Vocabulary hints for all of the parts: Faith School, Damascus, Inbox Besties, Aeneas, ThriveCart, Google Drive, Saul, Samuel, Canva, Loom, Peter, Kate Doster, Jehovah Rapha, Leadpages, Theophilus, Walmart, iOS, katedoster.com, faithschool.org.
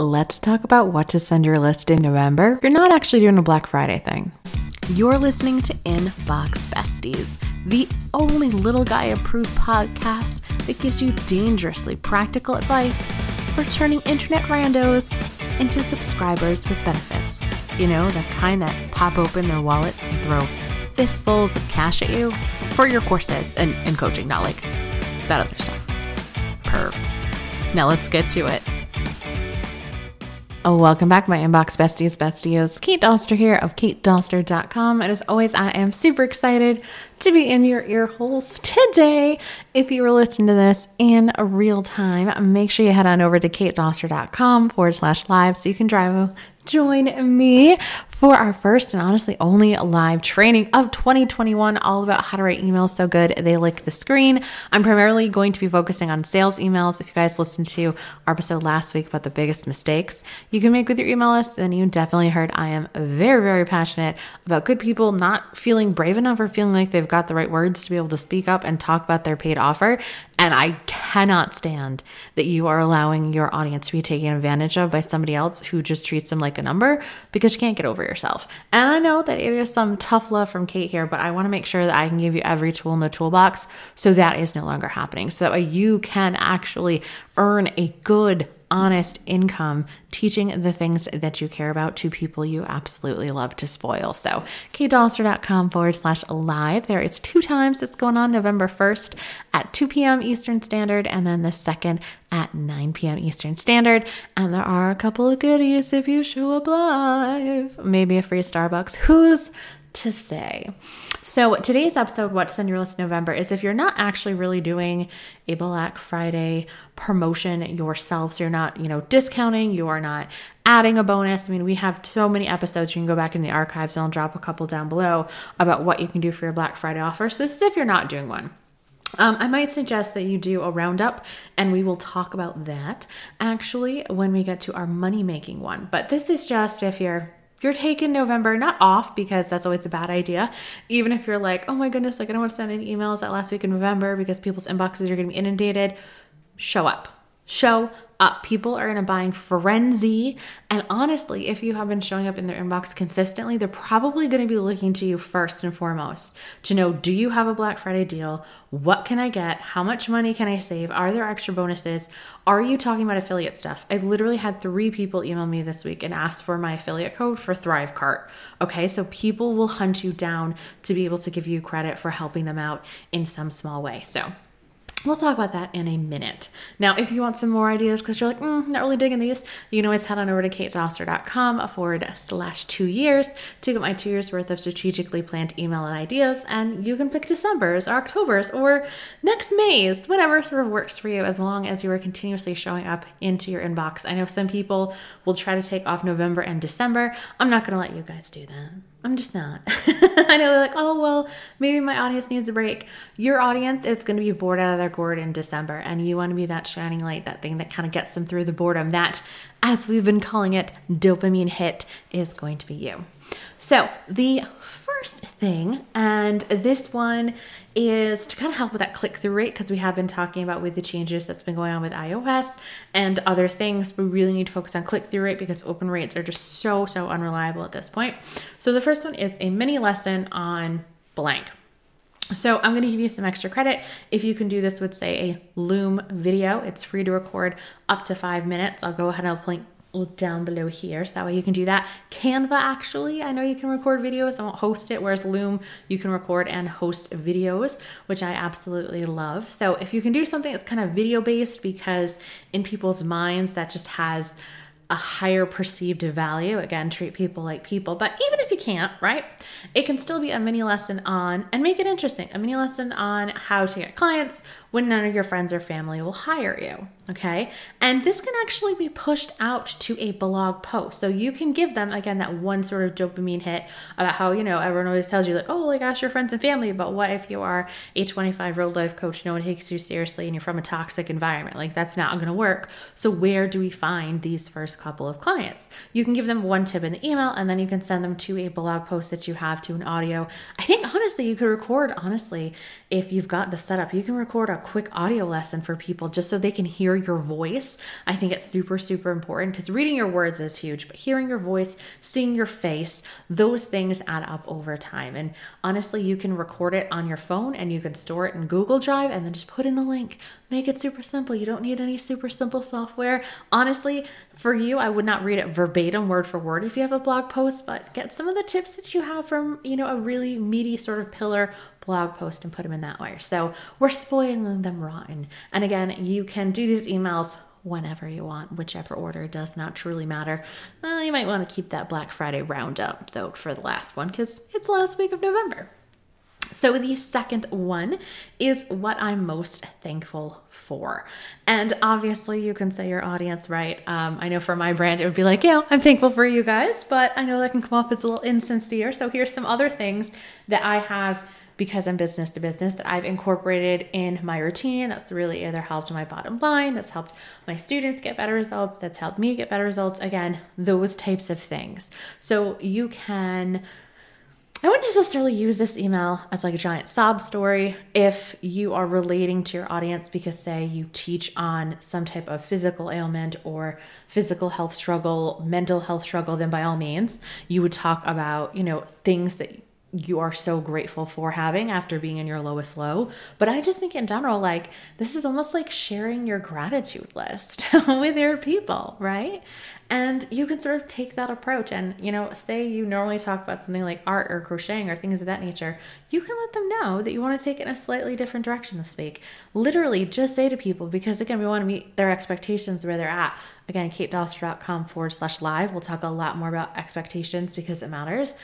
Let's talk about what to send your list in November. You're not actually doing a Black Friday thing. You're listening to Inbox Besties, the only Little Guy approved podcast that gives you dangerously practical advice for turning internet randos into subscribers with benefits. You know, the kind that pop open their wallets and throw fistfuls of cash at you for your courses and coaching, not like that other stuff. Perv. Now let's get to it. Welcome back, my Inbox besties. Kate Doster here of katedoster.com. And as always, I am super excited to be in your ear holes today. If you were listening to this in real time, make sure you head on over to katedoster.com/live so you can join me for our first and honestly only live training of 2021, all about how to write emails so good they lick the screen. I'm primarily going to be focusing on sales emails. If you guys listened to our episode last week about the biggest mistakes you can make with your email list, then you definitely heard I am very, very passionate about good people not feeling brave enough or feeling like they've got the right words to be able to speak up and talk about their paid offer. And I cannot stand that you are allowing your audience to be taken advantage of by somebody else who just treats them like a number, because you can't get over yourself. And I know that it is some tough love from Kate here, but I want to make sure that I can give you every tool in the toolbox so that is no longer happening. So that way you can actually earn a good, honest income teaching the things that you care about to people you absolutely love to spoil. So katedoster.com/live. There is 2 times that's going on, November 1st at 2 p.m. Eastern Standard, and then the 2nd at 9 p.m. Eastern Standard. And there are a couple of goodies if you show up live, maybe a free Starbucks. Who's to say? So today's episode, What to Send Your List in November, is if you're not actually really doing a Black Friday promotion yourself, so you're not, discounting, you are not adding a bonus. I mean, we have so many episodes. You can go back in the archives and I'll drop a couple down below about what you can do for your Black Friday offer. So this is if you're not doing one. I might suggest that you do a roundup, and we will talk about that actually when we get to our money-making one. But this is just if you're taking November, not off, because that's always a bad idea. Even if you're like, oh my goodness, like I don't want to send any emails that last week in November because people's inboxes are going to be inundated. Show up. People are in a buying frenzy. And honestly, if you have been showing up in their inbox consistently, they're probably going to be looking to you first and foremost to know, do you have a Black Friday deal? What can I get? How much money can I save? Are there extra bonuses? Are you talking about affiliate stuff? I literally had 3 people email me this week and asked for my affiliate code for ThriveCart. Okay, so people will hunt you down to be able to give you credit for helping them out in some small way. So we'll talk about that in a minute. Now, if you want some more ideas because you're like, not really digging these, you can always head on over to katedoster.com/2 years to get my 2 years worth of strategically planned email and ideas. And you can pick December's or October's or next May's, whatever sort of works for you, as long as you are continuously showing up into your inbox. I know some people will try to take off November and December. I'm not going to let you guys do that. I'm just not. I know they're like, oh, well, maybe my audience needs a break. Your audience is going to be bored out of their gourd in December, and you want to be that shining light, that thing that kind of gets them through the boredom. That, as we've been calling it, dopamine hit, is going to be you. So the first thing, and this one is to kind of help with that click-through rate, because we have been talking about with the changes that's been going on with iOS and other things, we really need to focus on click-through rate because open rates are just so unreliable at this point. So the first one is a mini lesson on blank. So I'm going to give you some extra credit if you can do this with, say, a Loom video. It's free to record up to 5 minutes. I'll go ahead and I'll link down below here, so that way you can do that. Canva, actually, I know you can record videos. I won't host it, whereas Loom, you can record and host videos, which I absolutely love. So if you can do something that's kind of video-based, because in people's minds, that just has a higher perceived value. Again, treat people like people, but even if you can't, right, it can still be a mini lesson on, and make it interesting, a mini lesson on how to get clients when none of your friends or family will hire you, okay? And this can actually be pushed out to a blog post. So you can give them, again, that one sort of dopamine hit about how, everyone always tells you like, oh, like ask your friends and family, but what if you are a 25-year-old life coach, no one takes you seriously, and you're from a toxic environment? Like, that's not going to work. So where do we find these first couple of clients? You can give them one tip in the email, and then you can send them to a blog post that you have, to an audio. I think, honestly, you could record, if you've got the setup, you can record a a quick audio lesson for people just so they can hear your voice. I think it's super, super important because reading your words is huge, but hearing your voice, seeing your face, those things add up over time. And honestly, you can record it on your phone and you can store it in Google Drive and then just put in the link. Make it super simple. You don't need any super simple software. Honestly, for you, I would not read it verbatim, word for word if you have a blog post, but get some of the tips that you have from, a really meaty sort of pillar blog post and put them in that way. So we're spoiling them rotten. And again, you can do these emails whenever you want, whichever order, does not truly matter. Well, you might want to keep that Black Friday roundup though for the last one because it's last week of November. So the second one is what I'm most thankful for. And obviously you can say your audience, right? I know for my brand, it would be like, I'm thankful for you guys, but I know that can come off as a little insincere. So here's some other things that I have, because I'm business to business, that I've incorporated in my routine. That's really either helped my bottom line, that's helped my students get better results, that's helped me get better results. Again, those types of things. So you can... I wouldn't necessarily use this email as like a giant sob story if you are relating to your audience because, say, you teach on some type of physical ailment or physical health struggle, mental health struggle, then by all means, you would talk about, things that you are so grateful for having after being in your lowest low. But I just think in general, like, this is almost like sharing your gratitude list with your people, right? And you can sort of take that approach and, say you normally talk about something like art or crocheting or things of that nature. You can let them know that you want to take it in a slightly different direction this week. Literally just say to people, because again, we want to meet their expectations where they're at. Again, katedoster.com/live. We'll talk a lot more about expectations because it matters.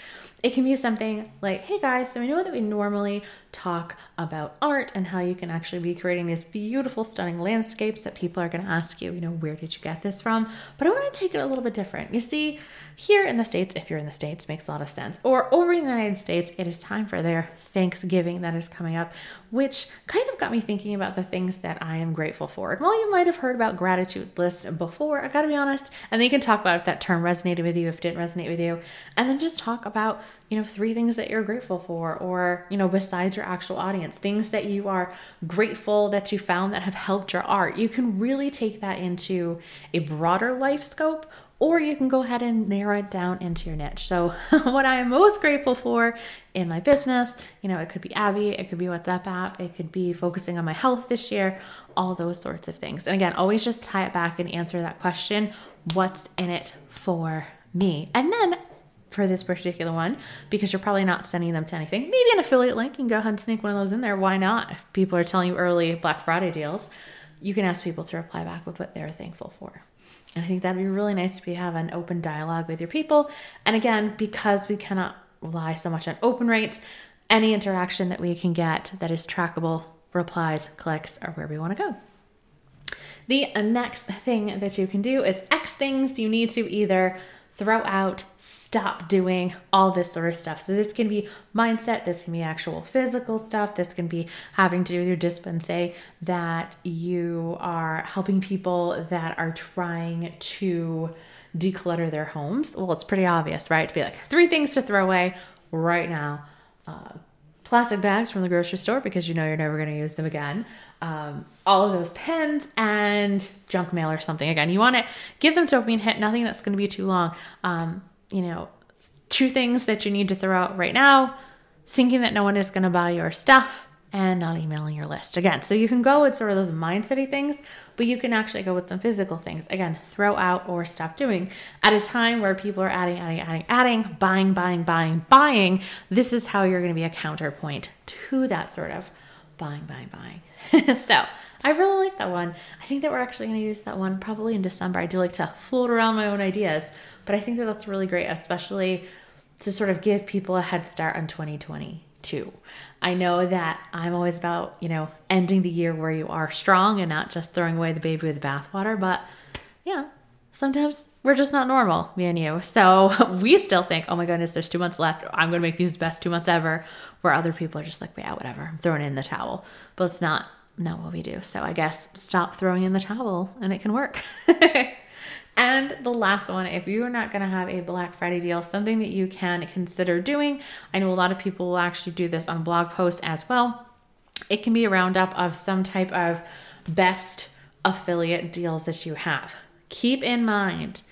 It can be something like, hey guys, so I know that we normally talk about art and how you can actually be creating these beautiful, stunning landscapes that people are going to ask you, where did you get this from? But I want to take it a little bit different. You see, here in the States, if you're in the States, makes a lot of sense. Or over in the United States, it is time for their Thanksgiving that is coming up, which kind of got me thinking about the things that I am grateful for. And while you might have heard about gratitude lists before, I got to be honest, and then you can talk about if that term resonated with you, if it didn't resonate with you, and then just talk about three things that you're grateful for, or, besides your actual audience, things that you are grateful that you found that have helped your art. You can really take that into a broader life scope, or you can go ahead and narrow it down into your niche. So what I am most grateful for in my business, it could be Abby, it could be What's Up app, it could be focusing on my health this year, all those sorts of things. And again, always just tie it back and answer that question, what's in it for me? And then for this particular one, because you're probably not sending them to anything, maybe an affiliate link, you can go ahead and sneak one of those in there. Why not? If people are telling you early Black Friday deals, you can ask people to reply back with what they're thankful for. And I think that'd be really nice if you have an open dialogue with your people. And again, because we cannot rely so much on open rates, any interaction that we can get that is trackable, replies, clicks, are where we want to go. The next thing that you can do is X things you need to either throw out, stop doing, all this sort of stuff. So this can be mindset, this can be actual physical stuff, this can be having to do with your discipline, say that you are helping people that are trying to declutter their homes. Well, it's pretty obvious, right? To be like, 3 things to throw away right now. Plastic bags from the grocery store because you're never going to use them again. All of those pens and junk mail or something. Again, you want to give them dopamine hit, nothing that's going to be too long. 2 things that you need to throw out right now, thinking that no one is going to buy your stuff and not emailing your list. Again, so you can go with sort of those mindset-y things, but you can actually go with some physical things. Again, throw out or stop doing. At a time where people are adding, buying, this is how you're going to be a counterpoint to that sort of buying. So I really like that one. I think that we're actually going to use that one probably in December. I do like to float around my own ideas, but I think that that's really great, especially to sort of give people a head start on 2022. I know that I'm always about, ending the year where you are strong and not just throwing away the baby with the bathwater, but sometimes we're just not normal, me and you. So we still think, oh my goodness, there's 2 months left. I'm going to make these the best 2 months ever, where other people are just like, yeah, whatever, I'm throwing in the towel. But it's not what we do. So I guess stop throwing in the towel and it can work. And the last one, if you're not going to have a Black Friday deal, something that you can consider doing. I know a lot of people will actually do this on blog posts as well. It can be a roundup of some type of best affiliate deals that you have. Keep in mind,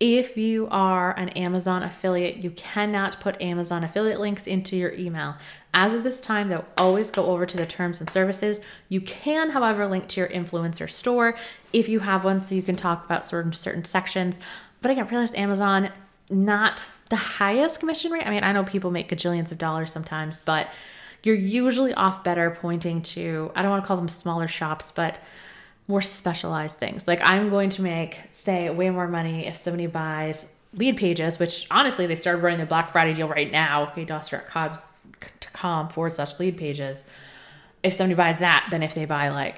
if you are an Amazon affiliate, you cannot put Amazon affiliate links into your email. As of this time, though, always go over to the terms and services. You can, however, link to your influencer store if you have one, so you can talk about certain sections. But again, realize Amazon, not the highest commission rate. I mean, I know people make gajillions of dollars sometimes, but you're usually off better pointing to, I don't want to call them smaller shops, but more specialized things. Like, I'm going to make, say, way more money if somebody buys Leadpages, which honestly, they started running the Black Friday deal right now, katedoster.com/Leadpages. If somebody buys that, then if they buy like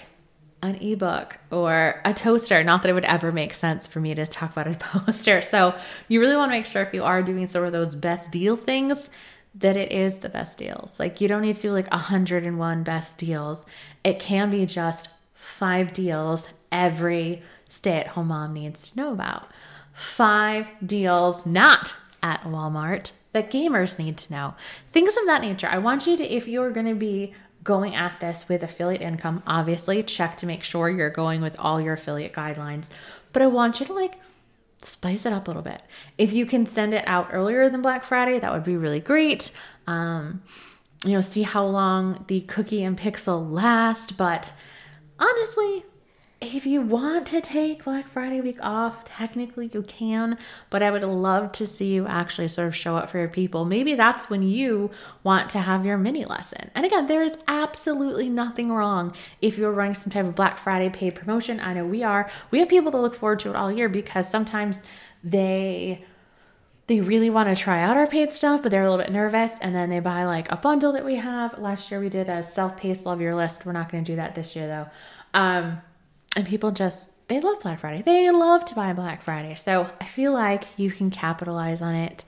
an ebook or a toaster, not that it would ever make sense for me to talk about a toaster. So you really want to make sure if you are doing sort of those best deal things, that it is the best deals. Like, you don't need to do like 101 best deals. It can be just 5 deals every stay-at-home mom needs to know about. 5 deals not at Walmart that gamers need to know. Things of that nature. I want you to, if you're going to be going at this with affiliate income, obviously check to make sure you're going with all your affiliate guidelines. But I want you to like spice it up a little bit. If you can send it out earlier than Black Friday, that would be really great. You know, see how long the cookie and pixel last. But honestly, if you want to take Black Friday week off, technically you can, but I would love to see you actually sort of show up for your people. Maybe that's when you want to have your mini lesson. And again, there is absolutely nothing wrong if you're running some type of Black Friday paid promotion. I know we are. We have people that look forward to it all year because sometimes they really want to try out our paid stuff, but they're a little bit nervous. And then they buy like a bundle that we have. Last year we did a self-paced love your list. We're not going to do that this year though. And people just, they love Black Friday. They love to buy Black Friday. So I feel like you can capitalize on it.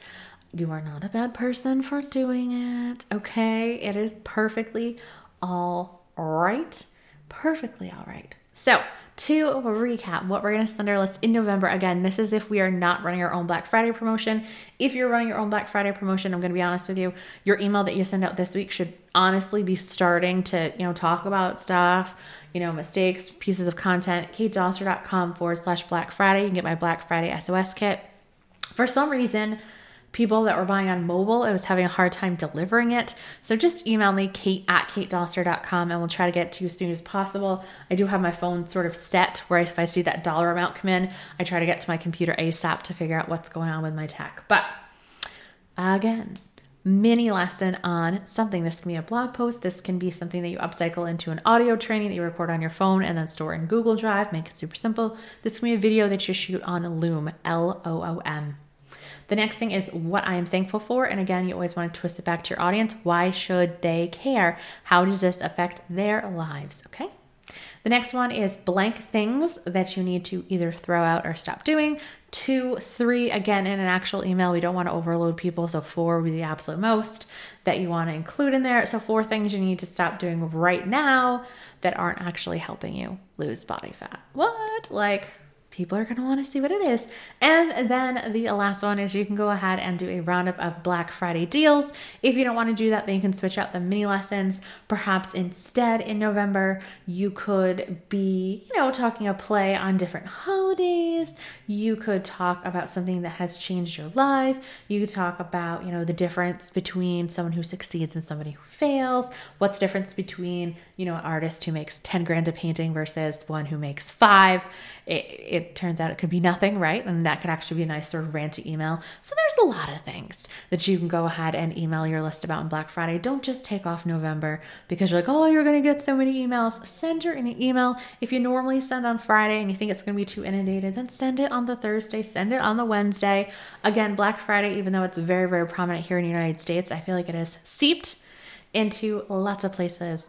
You are not a bad person for doing it. Okay. It is perfectly all right. Perfectly all right. So to recap what we're going to send our list in November. Again, this is if we are not running our own Black Friday promotion. If you're running your own Black Friday promotion, I'm going to be honest with you, your email that you send out this week should honestly be starting to, you know, talk about stuff, you know, mistakes, pieces of content. katedoster.com/Black Friday. You can get my Black Friday SOS kit. For some reason, people that were buying on mobile, I was having a hard time delivering it. So just email me, kate@katedoster.com, and we'll try to get to you as soon as possible. I do have my phone sort of set where if I see that dollar amount come in, I try to get to my computer ASAP to figure out what's going on with my tech. But again, mini lesson on something. This can be a blog post. This can be something that you upcycle into an audio training that you record on your phone and then store in Google Drive. Make it super simple. This can be a video that you shoot on Loom, Loom. The next thing is what I am thankful for. And again, you always want to twist it back to your audience. Why should they care? How does this affect their lives? Okay. The next one is blank things that you need to either throw out or stop doing. 2, 3, again, in an actual email, we don't want to overload people. So 4 would be the absolute most that you want to include in there. So 4 things you need to stop doing right now that aren't actually helping you lose body fat. What? Like, people are going to want to see what it is. And then the last one is you can go ahead and do a roundup of Black Friday deals. If you don't want to do that, then you can switch out the mini lessons. Perhaps instead in November, you could be, you know, talking a play on different holidays. You could talk about something that has changed your life. You could talk about, you know, the difference between someone who succeeds and somebody who fails. What's the difference between, you know, an artist who makes 10 grand a painting versus one who makes 5. It turns out it could be nothing, right? And that could actually be a nice sort of ranty email. So there's a lot of things that you can go ahead and email your list about on Black Friday. Don't just take off November because you're like, oh, you're going to get so many emails. Send her an email. If you normally send on Friday and you think it's going to be too inundated, then send it on the Thursday, send it on the Wednesday. Again, Black Friday, even though it's very, very prominent here in the United States, I feel like it is seeped into lots of places